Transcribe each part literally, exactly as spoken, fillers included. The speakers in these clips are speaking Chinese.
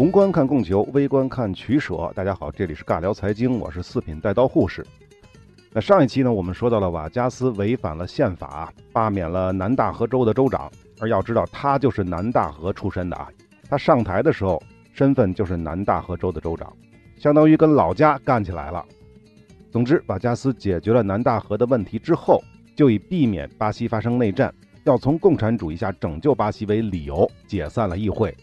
宏观看供求，微观看取舍。大家好，这里是尬聊财经，我是四品带刀护士。那上一期呢，我们说到了瓦加斯违反了宪法，罢免了南大河州的州长。而要知道，他就是南大河出身的啊，他上台的时候身份就是南大河州的州长，相当于跟老家干起来了。总之，瓦加斯解决了南大河的问题之后，就以避免巴西发生内战，要从共产主义下拯救巴西为理由，解散了议会，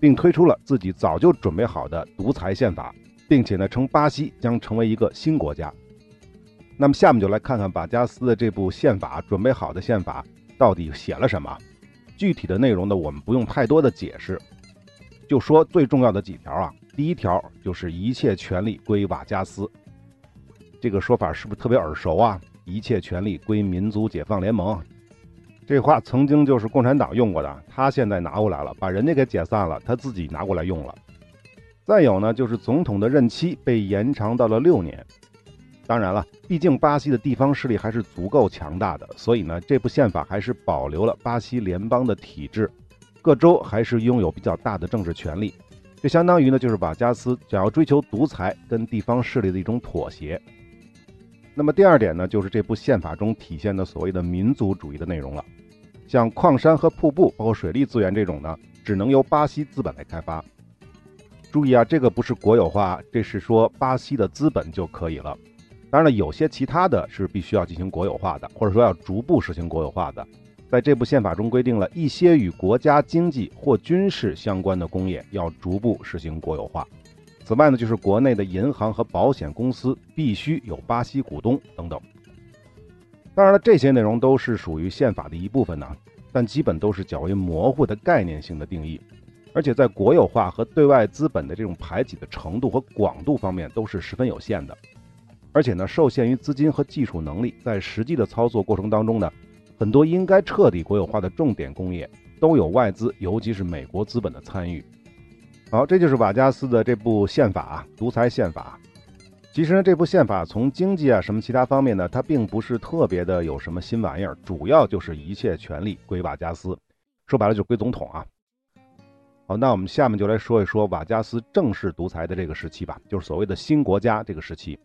并推出了自己早就准备好的独裁宪法，并且呢，称巴西将成为一个新国家。那么下面就来看看瓦加斯的这部宪法，准备好的宪法到底写了什么。具体的内容呢，我们不用太多的解释，就说最重要的几条啊。第一条就是一切权利归瓦加斯，这个说法是不是特别耳熟啊？一切权利归民族解放联盟，这话曾经就是共产党用过的，他现在拿过来了，把人家给解散了，他自己拿过来用了。再有呢，就是总统的任期被延长到了六年。当然了，毕竟巴西的地方势力还是足够强大的，所以呢，这部宪法还是保留了巴西联邦的体制，各州还是拥有比较大的政治权利。这相当于呢，就是瓦加斯想要追求独裁跟地方势力的一种妥协。那么第二点呢，就是这部宪法中体现的所谓的民族主义的内容了。像矿山和瀑布，包括水利资源这种呢，只能由巴西资本来开发。注意啊，这个不是国有化，这是说巴西的资本就可以了。当然了，有些其他的是必须要进行国有化的，或者说要逐步实行国有化的。在这部宪法中规定了一些与国家经济或军事相关的工业要逐步实行国有化。此外呢，就是国内的银行和保险公司必须有巴西股东等等。当然了，这些内容都是属于宪法的一部分呢、啊，但基本都是较为模糊的概念性的定义，而且在国有化和对外资本的这种排挤的程度和广度方面都是十分有限的。而且呢，受限于资金和技术能力，在实际的操作过程当中呢，很多应该彻底国有化的重点工业都有外资，尤其是美国资本的参与。好，这就是瓦加斯的这部宪法，独裁宪法。其实呢，这部宪法从经济啊什么其他方面呢，它并不是特别的有什么新玩意儿，主要就是一切权利归瓦加斯，说白了就是归总统啊。好，那我们下面就来说一说瓦加斯正式独裁的这个时期吧，就是所谓的新国家这个时期。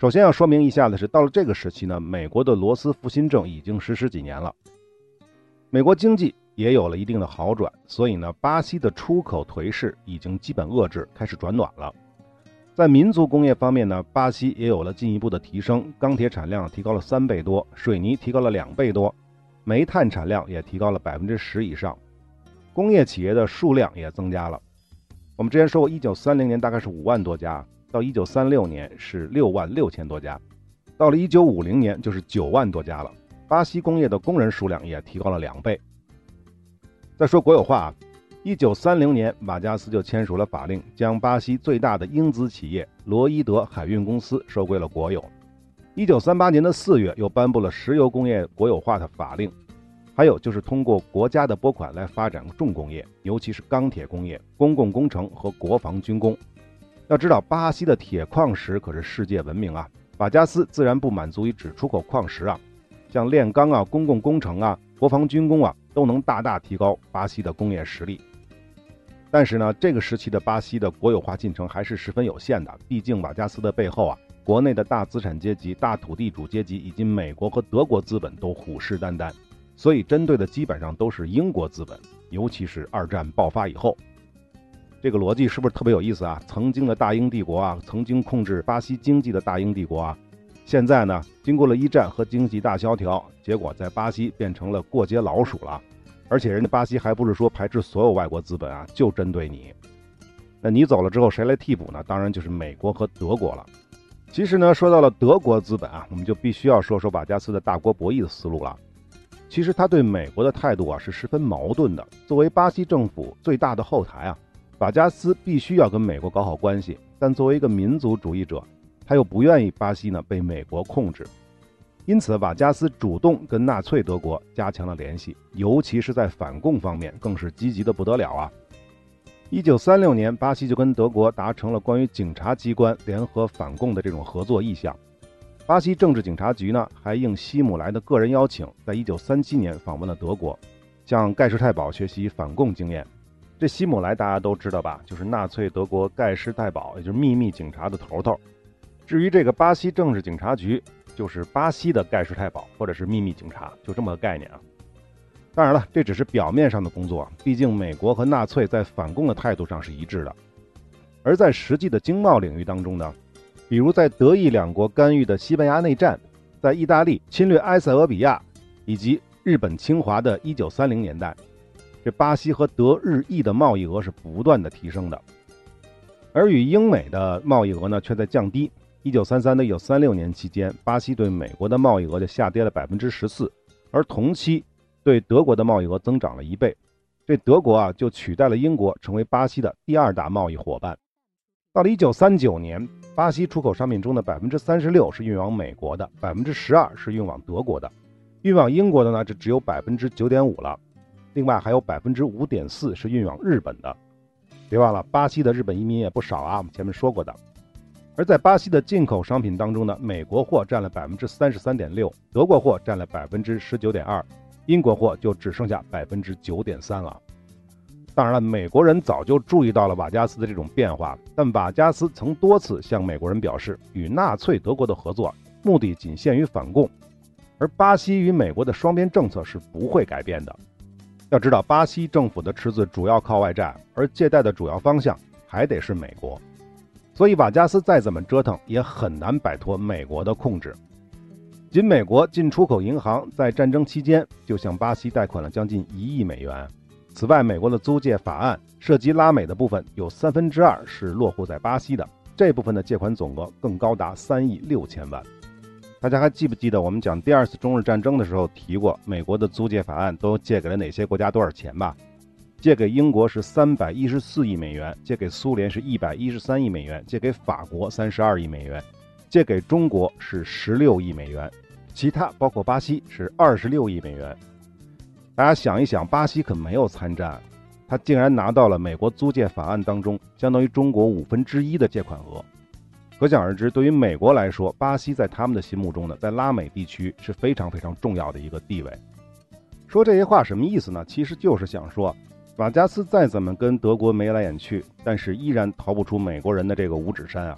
首先要说明一下的是，到了这个时期呢，美国的罗斯福新政已经实施几年了，美国经济也有了一定的好转，所以呢，巴西的出口颓势已经基本遏制，开始转暖了。在民族工业方面呢，巴西也有了进一步的提升，钢铁产量提高了三倍多，水泥提高了两倍多，煤炭产量也提高了百分之十以上，工业企业的数量也增加了。我们之前说过，一九三零年大概是五万多家，到一九三六年是六万六千多家，到了一九五零年就是九万多家了。巴西工业的工人数量也提高了两倍。再说国有化，一九三零年瓦加斯就签署了法令，将巴西最大的英资企业罗伊德海运公司收归了国有。一九三八年的四月，又颁布了石油工业国有化的法令，还有就是通过国家的拨款来发展重工业，尤其是钢铁工业、公共工程和国防军工。要知道，巴西的铁矿石可是世界闻名啊，瓦加斯自然不满足于只出口矿石啊，像炼钢啊、公共工程啊、国防军工啊，都能大大提高巴西的工业实力。但是呢，这个时期的巴西的国有化进程还是十分有限的，毕竟瓦加斯的背后啊，国内的大资产阶级、大土地主阶级以及美国和德国资本都虎视眈眈，所以针对的基本上都是英国资本，尤其是二战爆发以后。这个逻辑是不是特别有意思啊？曾经的大英帝国啊，曾经控制巴西经济的大英帝国啊，现在呢，经过了一战和经济大萧条，结果在巴西变成了过街老鼠了。而且人家巴西还不是说排斥所有外国资本啊，就针对你。那你走了之后，谁来替补呢？当然就是美国和德国了。其实呢，说到了德国资本啊，我们就必须要说说瓦加斯的大国博弈的思路了。其实他对美国的态度啊是十分矛盾的。作为巴西政府最大的后台啊，瓦加斯必须要跟美国搞好关系，但作为一个民族主义者，他又不愿意巴西呢被美国控制，因此瓦加斯主动跟纳粹德国加强了联系，尤其是在反共方面更是积极的不得了啊！一九三六年，巴西就跟德国达成了关于警察机关联合反共的这种合作意向。巴西政治警察局呢，还应希姆莱的个人邀请，在一九三七年访问了德国，向盖世太保学习反共经验。这希姆莱大家都知道吧，就是纳粹德国盖世太保，也就是秘密警察的头头。至于这个巴西政治警察局，就是巴西的盖世太保或者是秘密警察，就这么个概念啊。当然了，这只是表面上的工作，毕竟美国和纳粹在反共的态度上是一致的。而在实际的经贸领域当中呢，比如在德意两国干预的西班牙内战，在意大利侵略埃塞俄比亚，以及日本侵华的一九三零年代，这巴西和德日意的贸易额是不断的提升的，而与英美的贸易额呢却在降低。一九三三到一九三六年期间，巴西对美国的贸易额就下跌了 百分之十四， 而同期对德国的贸易额增长了一倍。这德国啊就取代了英国，成为巴西的第二大贸易伙伴。到了一九三九年，巴西出口商品中的 百分之三十六 是运往美国的， 百分之十二 是运往德国的，运往英国的呢就只有 百分之九点五 了，另外还有 百分之五点四 是运往日本的。别忘了，巴西的日本移民也不少啊，我们前面说过的。而在巴西的进口商品当中呢，美国货占了 百分之三十三点六， 德国货占了 百分之十九点二， 英国货就只剩下 百分之九点三 了。当然了，美国人早就注意到了瓦加斯的这种变化，但瓦加斯曾多次向美国人表示，与纳粹德国的合作目的仅限于反共，而巴西与美国的双边政策是不会改变的。要知道，巴西政府的赤字主要靠外债，而借贷的主要方向还得是美国，所以瓦加斯再怎么折腾也很难摆脱美国的控制。仅美国进出口银行在战争期间就向巴西贷款了将近一亿美元。此外，美国的租借法案涉及拉美的部分有三分之二是落户在巴西的，这部分的借款总额更高达三亿六千万。大家还记不记得我们讲第二次中日战争的时候提过，美国的租借法案都借给了哪些国家多少钱吧？借给英国是三百一十四亿美元，借给苏联是一百一十三亿美元，借给法国三十二亿美元，借给中国是十六亿美元，其他包括巴西是二十六亿美元。大家想一想，巴西可没有参战，他竟然拿到了美国租借法案当中相当于中国五分之一的借款额。可想而知，对于美国来说，巴西在他们的心目中呢，在拉美地区是非常非常重要的一个地位。说这些话什么意思呢？其实就是想说，瓦加斯再怎么跟德国眉来眼去，但是依然逃不出美国人的这个五指山啊。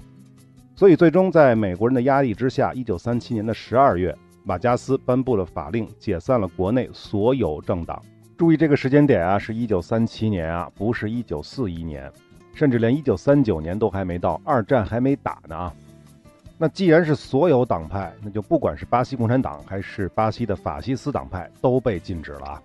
所以最终在美国人的压力之下，一九三七年的十二月，瓦加斯颁布了法令，解散了国内所有政党。注意这个时间点啊，是一九三七年啊，不是一九四一年。甚至连一九三九年都还没到，二战还没打呢啊！那既然是所有党派，那就不管是巴西共产党还是巴西的法西斯党派都被禁止了啊！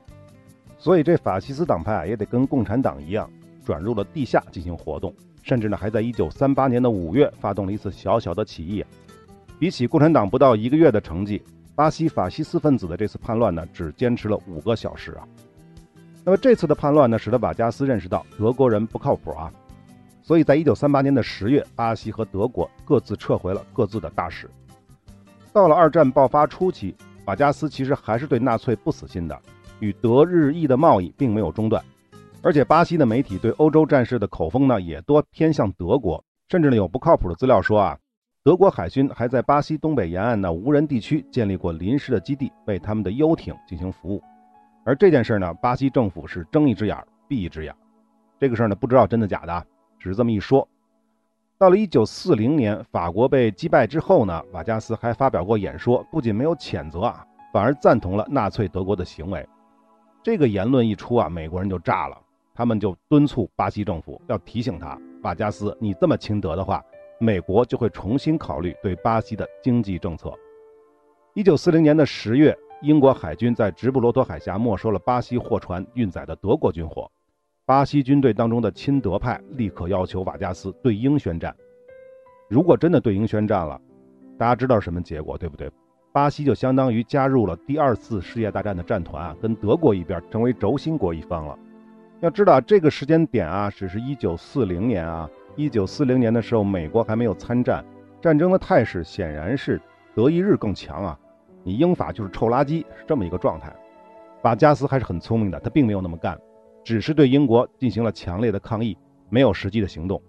所以这法西斯党派啊也得跟共产党一样，转入了地下进行活动，甚至呢还在一九三八年的五月发动了一次小小的起义啊。比起共产党不到一个月的成绩，巴西法西斯分子的这次叛乱呢只坚持了五个小时啊！那么这次的叛乱呢，使得瓦加斯认识到德国人不靠谱啊！所以在一九三八年的十月，巴西和德国各自撤回了各自的大使。到了二战爆发初期，瓦加斯其实还是对纳粹不死心的，与德日意的贸易并没有中断，而且巴西的媒体对欧洲战事的口风呢也多偏向德国，甚至呢有不靠谱的资料说啊，德国海军还在巴西东北沿岸的无人地区建立过临时的基地，为他们的游艇进行服务。而这件事呢，巴西政府是睁一只眼闭一只眼，这个事呢不知道真的假的，只是这么一说。到了一九四零年，法国被击败之后呢，瓦加斯还发表过演说，不仅没有谴责啊，反而赞同了纳粹德国的行为。这个言论一出啊，美国人就炸了，他们就敦促巴西政府要提醒他，瓦加斯，你这么亲德的话，美国就会重新考虑对巴西的经济政策。一九四零年的十月，英国海军在直布罗陀海峡没收了巴西货船运载的德国军火。巴西军队当中的亲德派立刻要求瓦加斯对英宣战。如果真的对英宣战了，大家知道什么结果对不对？巴西就相当于加入了第二次世界大战的战团啊，跟德国一边，成为轴心国一方了。要知道这个时间点啊，只是一九四零年啊，一九四零年的时候美国还没有参战，战争的态势显然是德意日更强啊，你英法就是臭垃圾，是这么一个状态。瓦加斯还是很聪明的，他并没有那么干，只是对英国进行了强烈的抗议，没有实际的行动。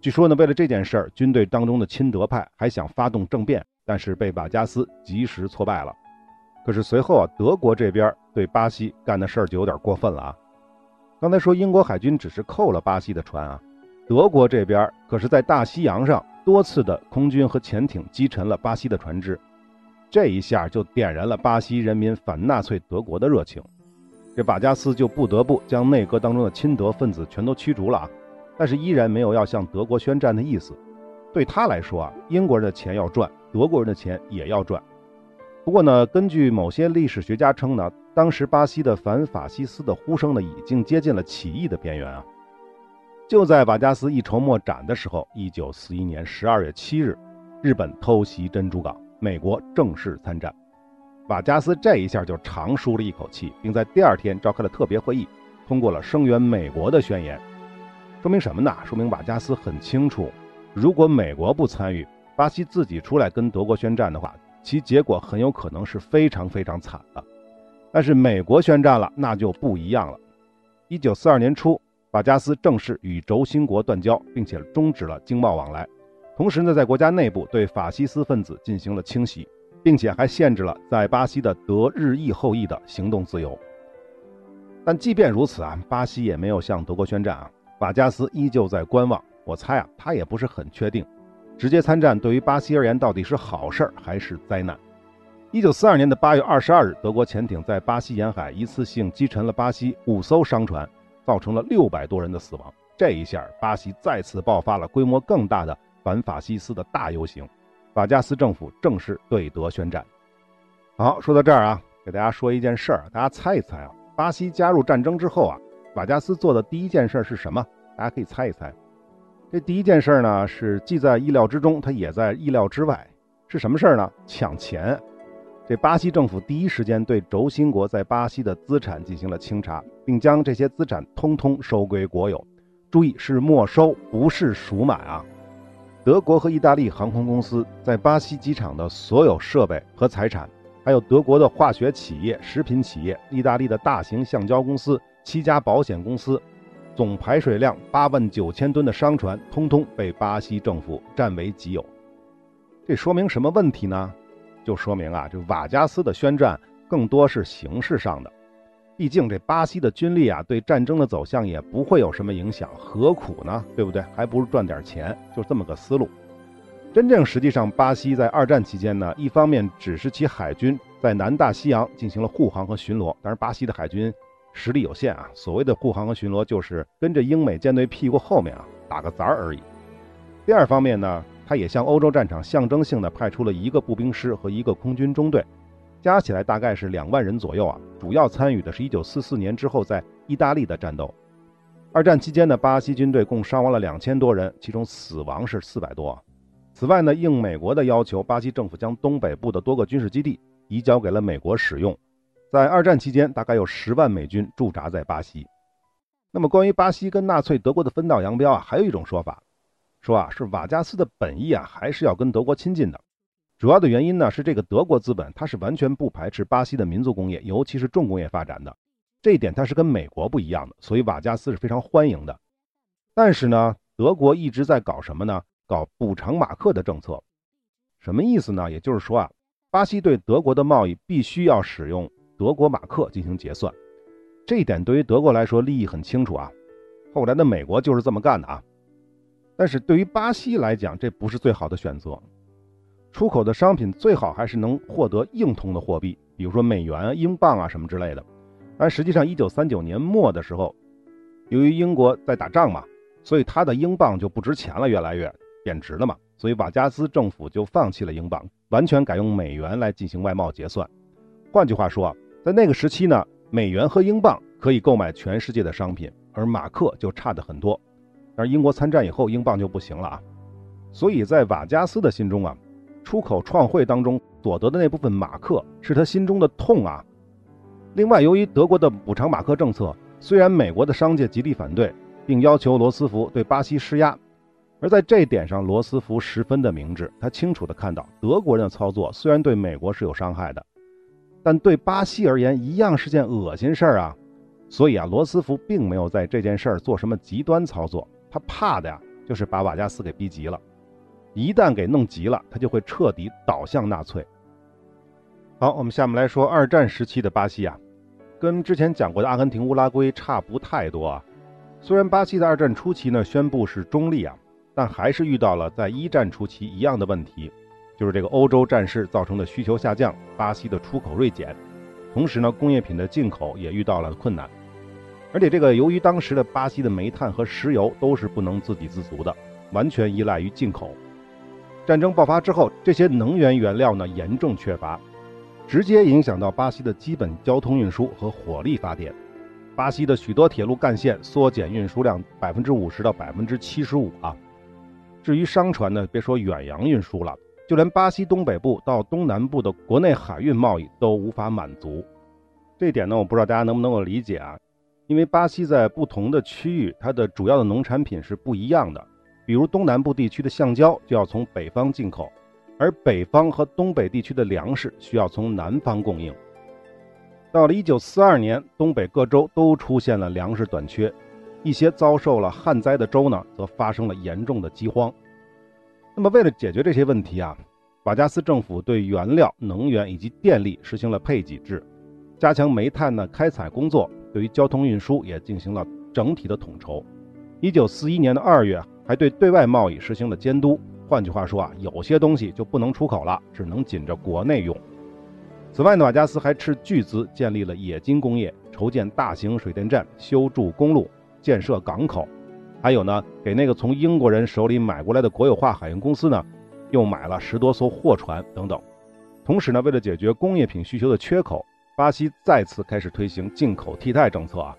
据说呢，为了这件事儿，军队当中的亲德派还想发动政变，但是被瓦加斯及时挫败了。可是随后啊，德国这边对巴西干的事儿就有点过分了啊。刚才说英国海军只是扣了巴西的船啊，德国这边可是在大西洋上多次的空军和潜艇击沉了巴西的船只，这一下就点燃了巴西人民反纳粹德国的热情。这瓦加斯就不得不将内阁当中的亲德分子全都驱逐了啊，但是依然没有要向德国宣战的意思。对他来说啊，英国人的钱要赚，德国人的钱也要赚。不过呢，根据某些历史学家称呢，当时巴西的反法西斯的呼声呢，已经接近了起义的边缘啊。就在瓦加斯一筹莫展的时候，一九四一年十二月七日，日本偷袭珍珠港，美国正式参战。瓦加斯这一下就长舒了一口气，并在第二天召开了特别会议，通过了声援美国的宣言。说明什么呢？说明瓦加斯很清楚，如果美国不参与，巴西自己出来跟德国宣战的话，其结果很有可能是非常非常惨的。但是美国宣战了，那就不一样了。一九四二年初，瓦加斯正式与轴心国断交，并且终止了经贸往来，同时呢，在国家内部对法西斯分子进行了清洗，并且还限制了在巴西的德日裔后裔的行动自由。但即便如此啊，巴西也没有向德国宣战啊，瓦加斯依旧在观望。我猜啊，他也不是很确定直接参战对于巴西而言到底是好事还是灾难。一九四二年的八月二十二日，德国潜艇在巴西沿海一次性击沉了巴西五艘商船，造成了六百多人的死亡。这一下巴西再次爆发了规模更大的反法西斯的大游行，瓦加斯政府正式对德宣战。好，说到这儿啊，给大家说一件事儿，大家猜一猜啊，巴西加入战争之后啊，瓦加斯做的第一件事是什么？大家可以猜一猜。这第一件事呢，是既在意料之中，它也在意料之外，是什么事呢？抢钱。这巴西政府第一时间对轴心国在巴西的资产进行了清查，并将这些资产通通收归国有。注意，是没收，不是赎买啊。德国和意大利航空公司在巴西机场的所有设备和财产，还有德国的化学企业、食品企业、意大利的大型橡胶公司、七家保险公司，总排水量八万九千吨的商船，通通被巴西政府占为己有。这说明什么问题呢？就说明啊，这瓦加斯的宣战更多是形式上的，毕竟这巴西的军力啊，对战争的走向也不会有什么影响，何苦呢？对不对？还不如赚点钱，就这么个思路。真正实际上，巴西在二战期间呢，一方面只是其海军在南大西洋进行了护航和巡逻，但是巴西的海军实力有限啊，所谓的护航和巡逻就是跟着英美舰队屁股后面啊打个杂而已。第二方面呢，他也向欧洲战场象征性的派出了一个步兵师和一个空军中队，加起来大概是两万人左右啊，主要参与的是一九四四年之后在意大利的战斗。二战期间呢，巴西军队共伤亡了两千多人，其中死亡是四百多啊。此外呢，应美国的要求，巴西政府将东北部的多个军事基地移交给了美国使用。在二战期间，大概有十万美军驻扎在巴西。那么关于巴西跟纳粹德国的分道扬镳啊，还有一种说法，说啊是瓦加斯的本意啊还是要跟德国亲近的。主要的原因呢是这个德国资本它是完全不排斥巴西的民族工业，尤其是重工业发展的，这一点它是跟美国不一样的，所以瓦加斯是非常欢迎的。但是呢，德国一直在搞什么呢？搞补偿马克的政策。什么意思呢？也就是说啊，巴西对德国的贸易必须要使用德国马克进行结算，这一点对于德国来说利益很清楚啊。后来的美国就是这么干的啊。但是对于巴西来讲，这不是最好的选择。出口的商品最好还是能获得硬通的货币，比如说美元、英镑啊什么之类的。但实际上一九三九年末的时候，由于英国在打仗嘛，所以它的英镑就不值钱了，越来越贬值了嘛。所以瓦加斯政府就放弃了英镑，完全改用美元来进行外贸结算。换句话说，在那个时期呢，美元和英镑可以购买全世界的商品，而马克就差得很多。但是英国参战以后，英镑就不行了啊。所以在瓦加斯的心中啊，出口创汇当中所得的那部分马克是他心中的痛啊。另外，由于德国的补偿马克政策，虽然美国的商界极力反对，并要求罗斯福对巴西施压，而在这一点上，罗斯福十分的明智，他清楚的看到德国人的操作虽然对美国是有伤害的，但对巴西而言一样是件恶心事儿啊。所以啊，罗斯福并没有在这件事儿做什么极端操作，他怕的呀就是把瓦加斯给逼急了，一旦给弄急了，他就会彻底倒向纳粹。好，我们下面来说二战时期的巴西啊。跟之前讲过的阿根廷、乌拉圭差不太多啊。虽然巴西在二战初期呢宣布是中立啊，但还是遇到了在一战初期一样的问题，就是这个欧洲战事造成的需求下降，巴西的出口锐减，同时呢工业品的进口也遇到了困难。而且这个由于当时的巴西的煤炭和石油都是不能自给自足的，完全依赖于进口。战争爆发之后，这些能源原料呢严重缺乏，直接影响到巴西的基本交通运输和火力发电。巴西的许多铁路干线缩减运输量 百分之五十 到 百分之七十五 啊。至于商船呢，别说远洋运输了，就连巴西东北部到东南部的国内海运贸易都无法满足。这点呢，我不知道大家能不能够理解啊。因为巴西在不同的区域，它的主要的农产品是不一样的，比如东南部地区的橡胶就要从北方进口，而北方和东北地区的粮食需要从南方供应。到了一九四二年，东北各州都出现了粮食短缺，一些遭受了旱灾的州呢，则发生了严重的饥荒。那么为了解决这些问题啊，瓦加斯政府对原料、能源以及电力实行了配给制，加强煤炭的开采工作，对于交通运输也进行了整体的统筹。一九四一年的二月，还对对外贸易实行了监督，换句话说啊，有些东西就不能出口了，只能紧着国内用。此外呢，瓦加斯还斥巨资建立了冶金工业，筹建大型水电站，修筑公路，建设港口，还有呢，给那个从英国人手里买过来的国有化海运公司呢，又买了十多艘货船等等。同时呢，为了解决工业品需求的缺口，巴西再次开始推行进口替代政策啊，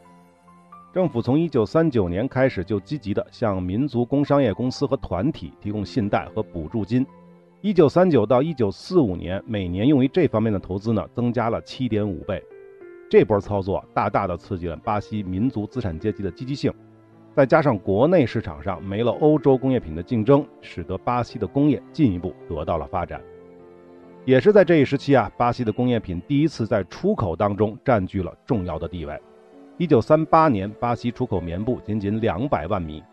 政府从一九三九年开始就积极地向民族工商业公司和团体提供信贷和补助金。一九三九到一九四五年，每年用于这方面的投资呢，增加了 七点五倍。这波操作大大的刺激了巴西民族资产阶级的积极性，再加上国内市场上没了欧洲工业品的竞争，使得巴西的工业进一步得到了发展。也是在这一时期啊，巴西的工业品第一次在出口当中占据了重要的地位。一九三八年，巴西出口棉布仅仅两百万米，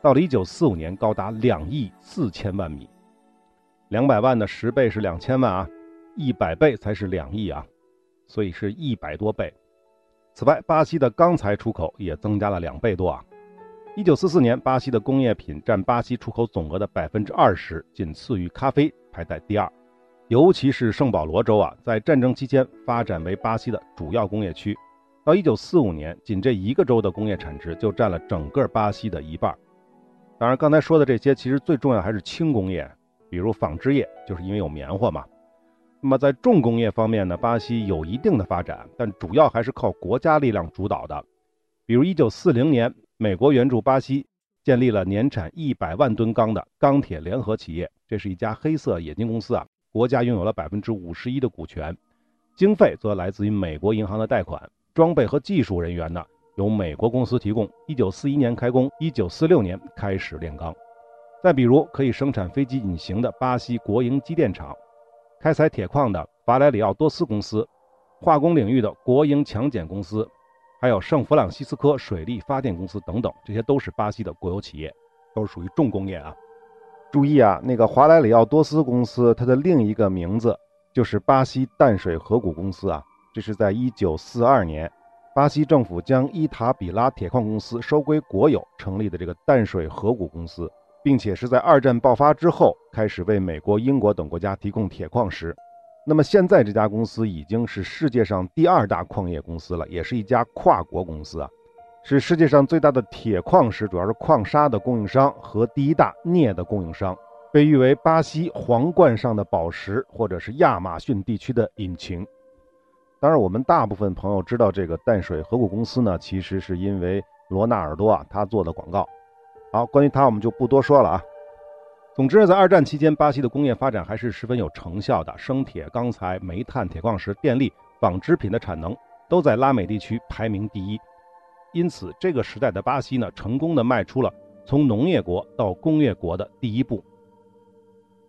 到了一九四五年高达两亿四千万米。两百万的十倍是两千万啊，一百倍才是两亿啊，所以是一百多倍。此外，巴西的钢材出口也增加了两倍多啊。一九四四年，巴西的工业品占巴西出口总额的 百分之二十， 仅次于咖啡，排在第二。尤其是圣保罗州啊，在战争期间发展为巴西的主要工业区。到一九四五年，仅这一个州的工业产值就占了整个巴西的一半。当然，刚才说的这些其实最重要还是轻工业，比如纺织业，就是因为有棉花嘛。那么在重工业方面呢，巴西有一定的发展，但主要还是靠国家力量主导的。比如一九四零年，美国援助巴西建立了年产一百万吨钢的钢铁联合企业，这是一家黑色冶金公司啊。国家拥有了 百分之五十一 的股权，经费则来自于美国银行的贷款，装备和技术人员呢由美国公司提供。一九四一年开工，一九四六年开始炼钢。再比如，可以生产飞机引擎的巴西国营机电厂，开采铁矿的法莱里奥多斯公司，化工领域的国营强碱公司，还有圣弗朗西斯科水力发电公司等等，这些都是巴西的国有企业，都是属于重工业啊。注意啊，那个华莱里奥多斯公司，它的另一个名字就是巴西淡水河谷公司啊。这是在一九四二年，巴西政府将伊塔比拉铁矿公司收归国有成立的这个淡水河谷公司，并且是在二战爆发之后开始为美国、英国等国家提供铁矿石。那么现在这家公司已经是世界上第二大矿业公司了，也是一家跨国公司啊。是世界上最大的铁矿石，主要是矿砂的供应商和第一大镍的供应商，被誉为巴西皇冠上的宝石，或者是亚马逊地区的引擎。当然，我们大部分朋友知道这个淡水河谷公司呢，其实是因为罗纳尔多啊他做的广告。好，关于他我们就不多说了啊。总之，在二战期间，巴西的工业发展还是十分有成效的，生铁、钢材、煤炭、铁矿石、电力、纺织品的产能都在拉美地区排名第一。因此，这个时代的巴西呢，成功的迈出了从农业国到工业国的第一步。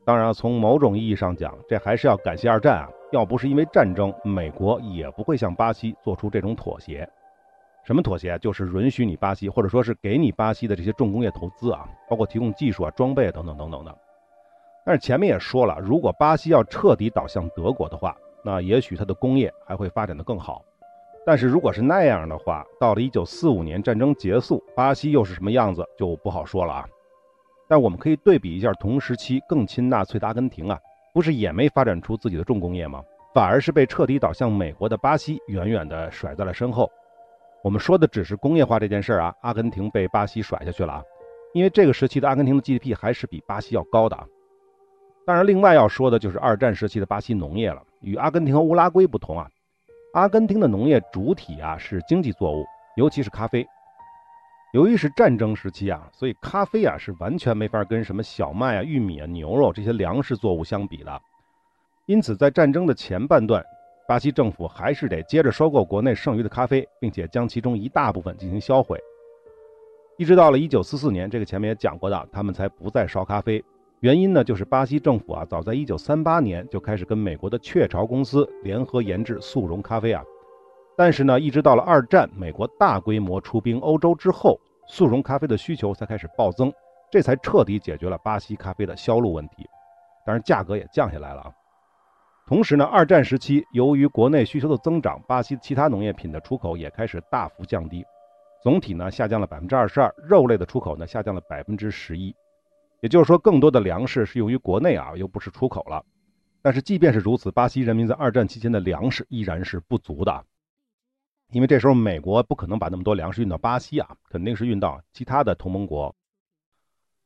当然，从某种意义上讲，这还是要感谢二战啊，要不是因为战争，美国也不会向巴西做出这种妥协。什么妥协？就是允许你巴西，或者说是给你巴西的这些重工业投资啊，包括提供技术啊、装备等等等等的。但是前面也说了，如果巴西要彻底倒向德国的话，那也许它的工业还会发展得更好。但是如果是那样的话，到了一九四五年战争结束，巴西又是什么样子就不好说了啊。但我们可以对比一下同时期更亲纳粹的阿根廷啊，不是也没发展出自己的重工业吗？反而是被彻底倒向美国的巴西远远地甩在了身后。我们说的只是工业化这件事啊，阿根廷被巴西甩下去了啊，因为这个时期的阿根廷的 G D P 还是比巴西要高的啊。当然另外要说的就是二战时期的巴西农业了，与阿根廷和乌拉圭不同啊，阿根廷的农业主体啊是经济作物，尤其是咖啡。由于是战争时期啊，所以咖啡啊是完全没法跟什么小麦啊、玉米啊、牛肉这些粮食作物相比的。因此在战争的前半段，巴西政府还是得接着收购国内剩余的咖啡，并且将其中一大部分进行销毁。一直到了一九四四年，这个前面也讲过的，他们才不再烧咖啡。原因呢，就是巴西政府啊，早在一九三八年就开始跟美国的雀巢公司联合研制速溶咖啡啊。但是呢，一直到了二战，美国大规模出兵欧洲之后，速溶咖啡的需求才开始暴增，这才彻底解决了巴西咖啡的销路问题。当然，价格也降下来了啊。同时呢，二战时期由于国内需求的增长，巴西其他农业品的出口也开始大幅降低，总体呢下降了 百分之二十二， 肉类的出口呢下降了 百分之十一。也就是说，更多的粮食是用于国内啊，又不是出口了。但是即便是如此，巴西人民在二战期间的粮食依然是不足的，因为这时候美国不可能把那么多粮食运到巴西啊，肯定是运到其他的同盟国。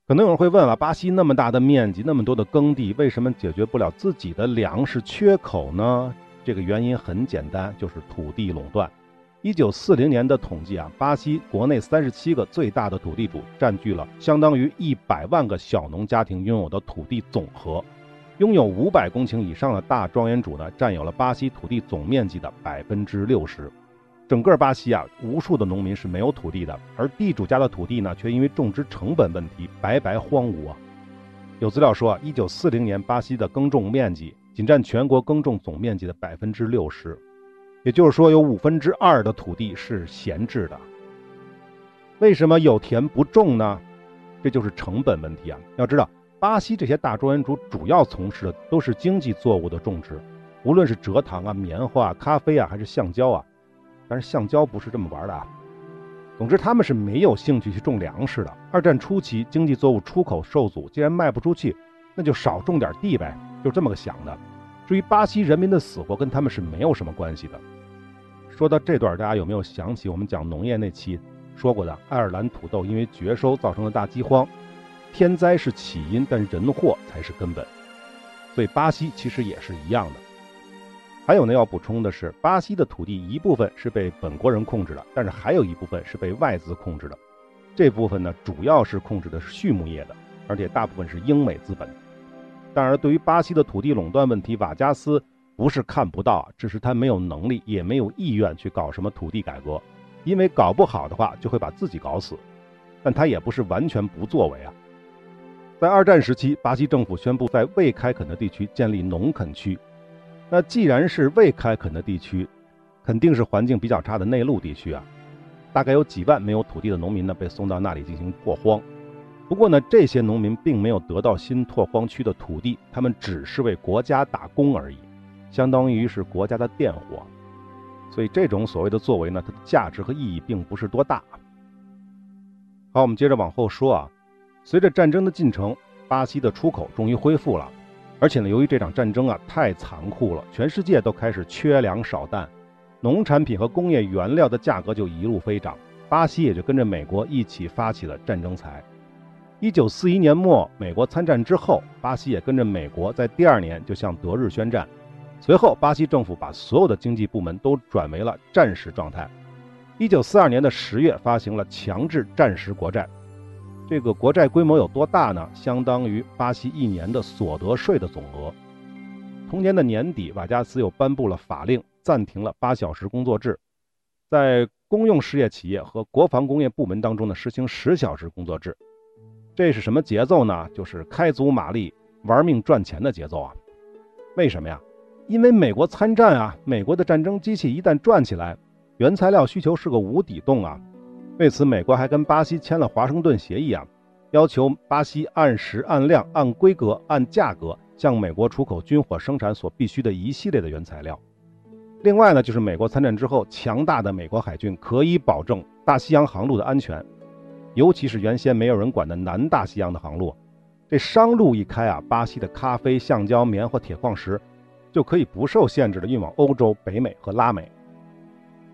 可能有人会问了，巴西那么大的面积，那么多的耕地，为什么解决不了自己的粮食缺口呢？这个原因很简单，就是土地垄断。一九四零年的统计啊，巴西国内三十七个最大的土地主占据了相当于一百万个小农家庭拥有的土地总和，拥有五百公顷以上的大庄园主呢，占有了巴西土地总面积的 百分之六十。 整个巴西啊，无数的农民是没有土地的，而地主家的土地呢，却因为种植成本问题白白荒芜啊。有资料说啊，一九四零年巴西的耕种面积仅占全国耕种总面积的 百分之六十，也就是说，有五分之二的土地是闲置的。为什么有田不种呢？这就是成本问题啊！要知道，巴西这些大庄园主主要从事的都是经济作物的种植，无论是蔗糖啊、棉花、啊、咖啡啊，还是橡胶啊。但是橡胶不是这么玩的啊！总之，他们是没有兴趣去种粮食的。二战初期，经济作物出口受阻，既然卖不出去，那就少种点地呗，就这么个想的。至于巴西人民的死活，跟他们是没有什么关系的。说到这段，大家有没有想起我们讲农业那期说过的爱尔兰土豆因为绝收造成了大饥荒？天灾是起因，但人祸才是根本。所以巴西其实也是一样的。还有呢，要补充的是，巴西的土地一部分是被本国人控制的，但是还有一部分是被外资控制的。这部分呢，主要是控制的是畜牧业的，而且大部分是英美资本。当然，对于巴西的土地垄断问题，瓦加斯不是看不到，只是他没有能力也没有意愿去搞什么土地改革，因为搞不好的话就会把自己搞死。但他也不是完全不作为啊。在二战时期，巴西政府宣布在未开垦的地区建立农垦区。那既然是未开垦的地区，肯定是环境比较差的内陆地区啊。大概有几万没有土地的农民呢被送到那里进行拓荒。不过呢，这些农民并没有得到新拓荒区的土地，他们只是为国家打工而已，相当于是国家的佃户。所以这种所谓的作为呢，它的价值和意义并不是多大。好，我们接着往后说啊。随着战争的进程，巴西的出口终于恢复了，而且呢，由于这场战争啊太残酷了，全世界都开始缺粮少蛋，农产品和工业原料的价格就一路飞涨，巴西也就跟着美国一起发起了战争财。一九四一年末，美国参战之后，巴西也跟着美国在第二年就向德日宣战。随后，巴西政府把所有的经济部门都转为了战时状态。一九四二年的十月，发行了强制战时国债。这个国债规模有多大呢？相当于巴西一年的所得税的总额。同年的年底，瓦加斯又颁布了法令，暂停了八小时工作制，在公用事业企业和国防工业部门当中呢，实行十小时工作制。这是什么节奏呢？就是开足马力玩命赚钱的节奏啊！为什么呀？因为美国参战啊，美国的战争机器一旦转起来，原材料需求是个无底洞啊。为此，美国还跟巴西签了华盛顿协议啊，要求巴西按时、按量、按规格、按价格向美国出口军火生产所必需的一系列的原材料。另外呢，就是美国参战之后，强大的美国海军可以保证大西洋航路的安全，尤其是原先没有人管的南大西洋的航路。这商路一开啊，巴西的咖啡、橡胶、棉花、铁矿石就可以不受限制的运往欧洲、北美和拉美。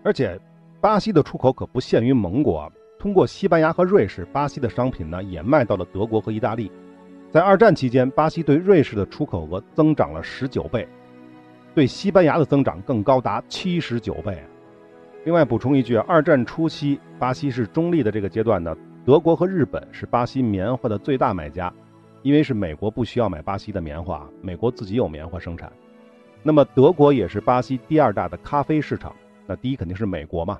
而且，巴西的出口可不限于盟国，通过西班牙和瑞士，巴西的商品呢也卖到了德国和意大利。在二战期间，巴西对瑞士的出口额增长了十九倍，对西班牙的增长更高达七十九倍。另外补充一句，二战初期巴西是中立的这个阶段呢，德国和日本是巴西棉花的最大买家，因为是美国不需要买巴西的棉花，美国自己有棉花生产。那么德国也是巴西第二大的咖啡市场，那第一肯定是美国嘛。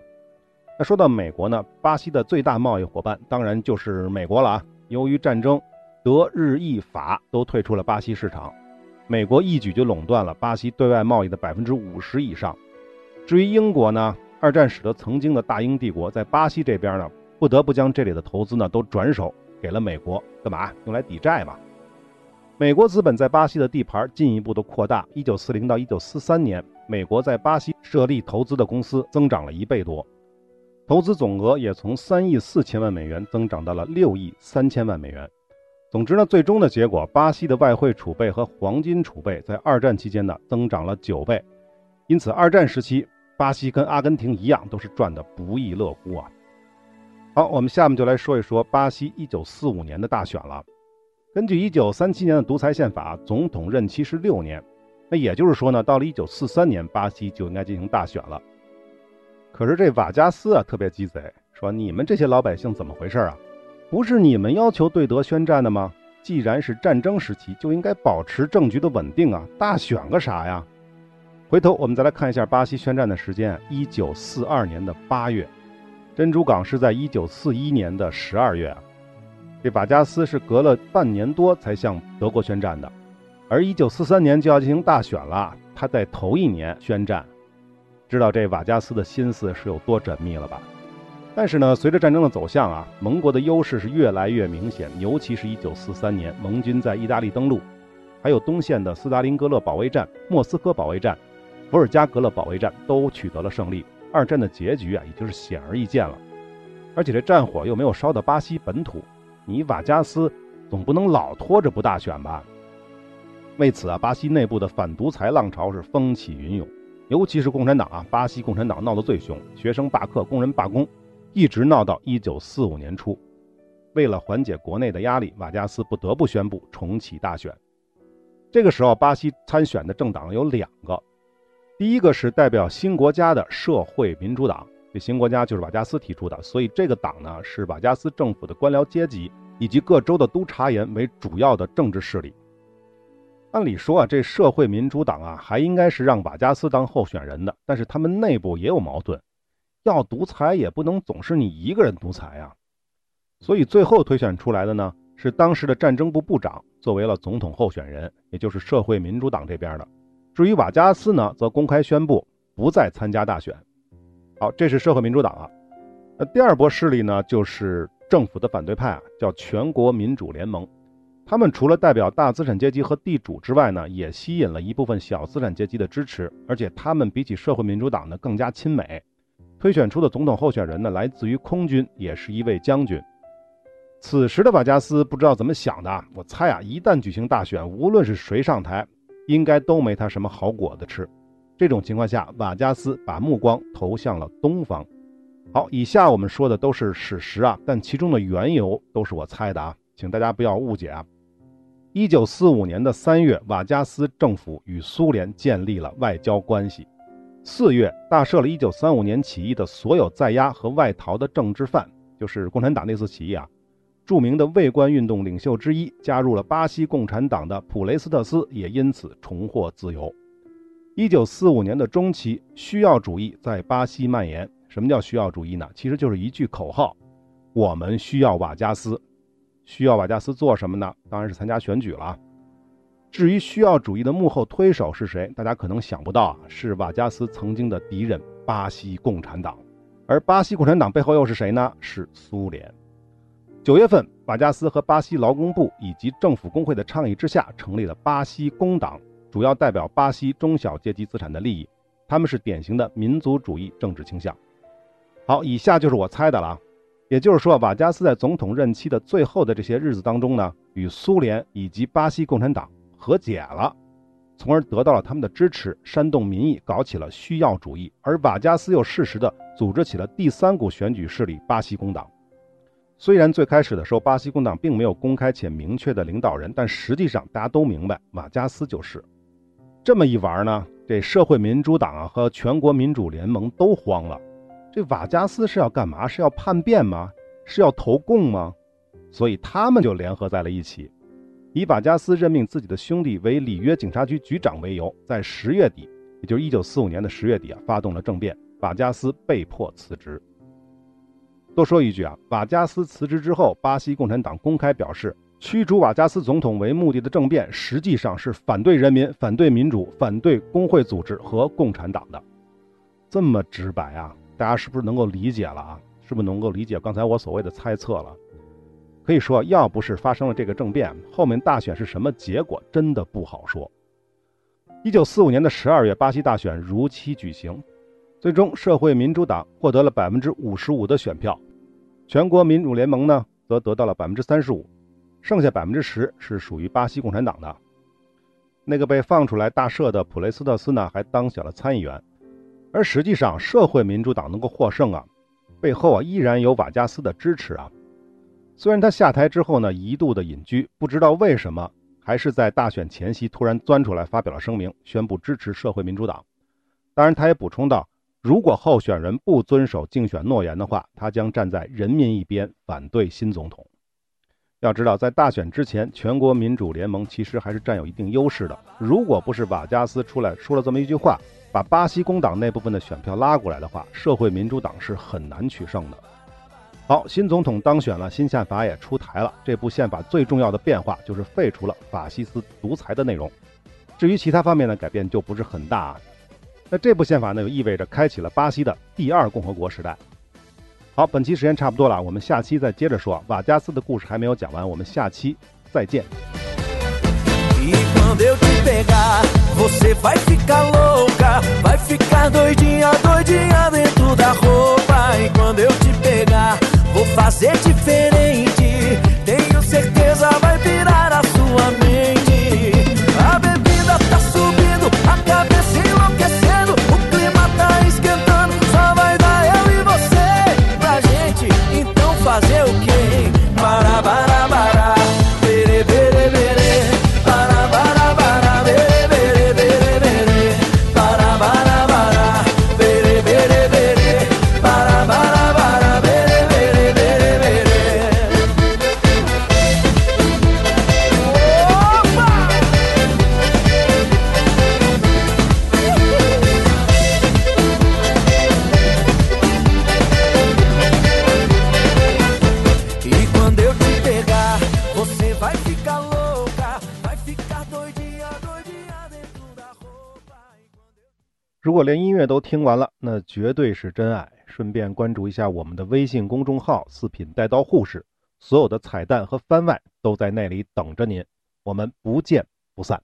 那说到美国呢，巴西的最大贸易伙伴当然就是美国了啊。由于战争，德、日、意、法都退出了巴西市场，美国一举就垄断了巴西对外贸易的 百分之五十 以上。至于英国呢，二战使得曾经的大英帝国在巴西这边呢，不得不将这里的投资呢都转手给了美国，干嘛？用来抵债嘛。美国资本在巴西的地盘进一步的扩大， 一九四零到一九四三年，美国在巴西设立投资的公司增长了一倍多，投资总额也从三亿四千万美元增长到了六亿三千万美元。总之呢，最终的结果，巴西的外汇储备和黄金储备在二战期间呢增长了九倍。因此二战时期巴西跟阿根廷一样，都是赚得不亦乐乎啊。好，我们下面就来说一说巴西一九四五年的大选了。根据一九三七年的独裁宪法，总统任期是六年，那也就是说呢，到了一九四三年巴西就应该进行大选了。可是这瓦加斯啊特别鸡贼，说你们这些老百姓怎么回事啊，不是你们要求对德宣战的吗？既然是战争时期，就应该保持政局的稳定啊，大选个啥呀？回头我们再来看一下巴西宣战的时间，一九四二年的八月，珍珠港是在一九四一年的十二月。这瓦加斯是隔了半年多才向德国宣战的，而一九四三年就要进行大选了，他在头一年宣战，知道这瓦加斯的心思是有多缜密了吧。但是呢，随着战争的走向啊，盟国的优势是越来越明显，尤其是一九四三年盟军在意大利登陆，还有东线的斯大林格勒保卫战、莫斯科保卫战、伏尔加格勒保卫战都取得了胜利，二战的结局啊也就是显而易见了。而且这战火又没有烧到巴西本土，你瓦加斯总不能老拖着不大选吧。为此啊，巴西内部的反独裁浪潮是风起云涌，尤其是共产党啊，巴西共产党闹得最凶，学生罢课、工人罢工，一直闹到一九四五年初。为了缓解国内的压力，瓦加斯不得不宣布重启大选。这个时候巴西参选的政党有两个，第一个是代表新国家的社会民主党，这新国家就是瓦加斯提出的，所以这个党呢是瓦加斯政府的官僚阶级以及各州的督察员为主要的政治势力。按理说啊，这社会民主党啊还应该是让瓦加斯当候选人的，但是他们内部也有矛盾，要独裁也不能总是你一个人独裁啊，所以最后推选出来的呢是当时的战争部部长作为了总统候选人，也就是社会民主党这边的。至于瓦加斯呢，则公开宣布不再参加大选。好，这是社会民主党啊。那第二波势力呢，就是政府的反对派啊，叫全国民主联盟。他们除了代表大资产阶级和地主之外呢，也吸引了一部分小资产阶级的支持，而且他们比起社会民主党呢更加亲美。推选出的总统候选人呢，来自于空军，也是一位将军。此时的瓦加斯不知道怎么想的，我猜啊，一旦举行大选，无论是谁上台，应该都没他什么好果子吃。这种情况下，瓦加斯把目光投向了东方。好，以下我们说的都是史实啊，但其中的缘由都是我猜的啊，请大家不要误解啊。一九四五年的三月，瓦加斯政府与苏联建立了外交关系。四月大赦了一九三五年起义的所有在押和外逃的政治犯，就是共产党那次起义啊，著名的卫官运动领袖之一加入了巴西共产党的普雷斯特斯也因此重获自由。一九四五年的中期，需要主义在巴西蔓延。什么叫需要主义呢？其实就是一句口号，我们需要瓦加斯。需要瓦加斯做什么呢？当然是参加选举了啊。至于需要主义的幕后推手是谁，大家可能想不到啊，是瓦加斯曾经的敌人巴西共产党。而巴西共产党背后又是谁呢？是苏联。九月份，瓦加斯和巴西劳工部以及政府工会的倡议之下，成立了巴西工党，主要代表巴西中小阶级资产的利益。他们是典型的民族主义政治倾向。好，以下就是我猜的了啊，也就是说，瓦加斯在总统任期的最后的这些日子当中呢，与苏联以及巴西共产党和解了，从而得到了他们的支持，煽动民意，搞起了需要主义，而瓦加斯又适时的组织起了第三股选举势力——巴西工党。虽然最开始的时候，巴西工党并没有公开且明确的领导人，但实际上大家都明白，瓦加斯就是。这么一玩呢，这社会民主党啊和全国民主联盟都慌了。这瓦加斯是要干嘛？是要叛变吗？是要投共吗？所以他们就联合在了一起，以瓦加斯任命自己的兄弟为里约警察局局长为由，在十月底，也就是一九四五年的十月底啊，发动了政变，瓦加斯被迫辞职。多说一句啊，瓦加斯辞职之后，巴西共产党公开表示，驱逐瓦加斯总统为目的的政变，实际上是反对人民、反对民主、反对工会组织和共产党的。这么直白啊，大家是不是能够理解了啊？是不是能够理解刚才我所谓的猜测了？可以说，要不是发生了这个政变，后面大选是什么结果，真的不好说。一九四五年的十二月，巴西大选如期举行。最终，社会民主党获得了 百分之五十五 的选票，全国民主联盟呢，则得到了 百分之三十五， 剩下 百分之十 是属于巴西共产党的。那个被放出来大赦的普雷斯特斯呢，还当选了参议员。而实际上，社会民主党能够获胜啊，背后啊依然有瓦加斯的支持啊。虽然他下台之后呢，一度的隐居，不知道为什么，还是在大选前夕突然钻出来发表了声明，宣布支持社会民主党。当然，他也补充到，如果候选人不遵守竞选诺言的话，他将站在人民一边，反对新总统。要知道，在大选之前，全国民主联盟其实还是占有一定优势的。如果不是瓦加斯出来说了这么一句话，把巴西工党那部分的选票拉过来的话，社会民主党是很难取胜的。好，新总统当选了，新宪法也出台了。这部宪法最重要的变化就是废除了法西斯独裁的内容。至于其他方面的改变就不是很大啊。那这部宪法呢，就意味着开启了巴西的第二共和国时代。好，本期时间差不多了，我们下期再接着说。瓦加斯的故事还没有讲完，我们下期再见。Fazer o quê? Bará, bará, bará, berê, berê, berê, bará, bará, bará, berê, berê, berê, berê, bará, bará, bará, berê, berê, berê, bará, bará, bará, berê, berê, berê, berê. E quando eu te pegar, você vai ficar louca, vai ficar doidinha, doidinha dentro da roupa. 如果连音乐都听完了，那绝对是真爱。顺便关注一下我们的微信公众号“四品带刀护士”，所有的彩蛋和番外都在那里等着您。我们不见不散。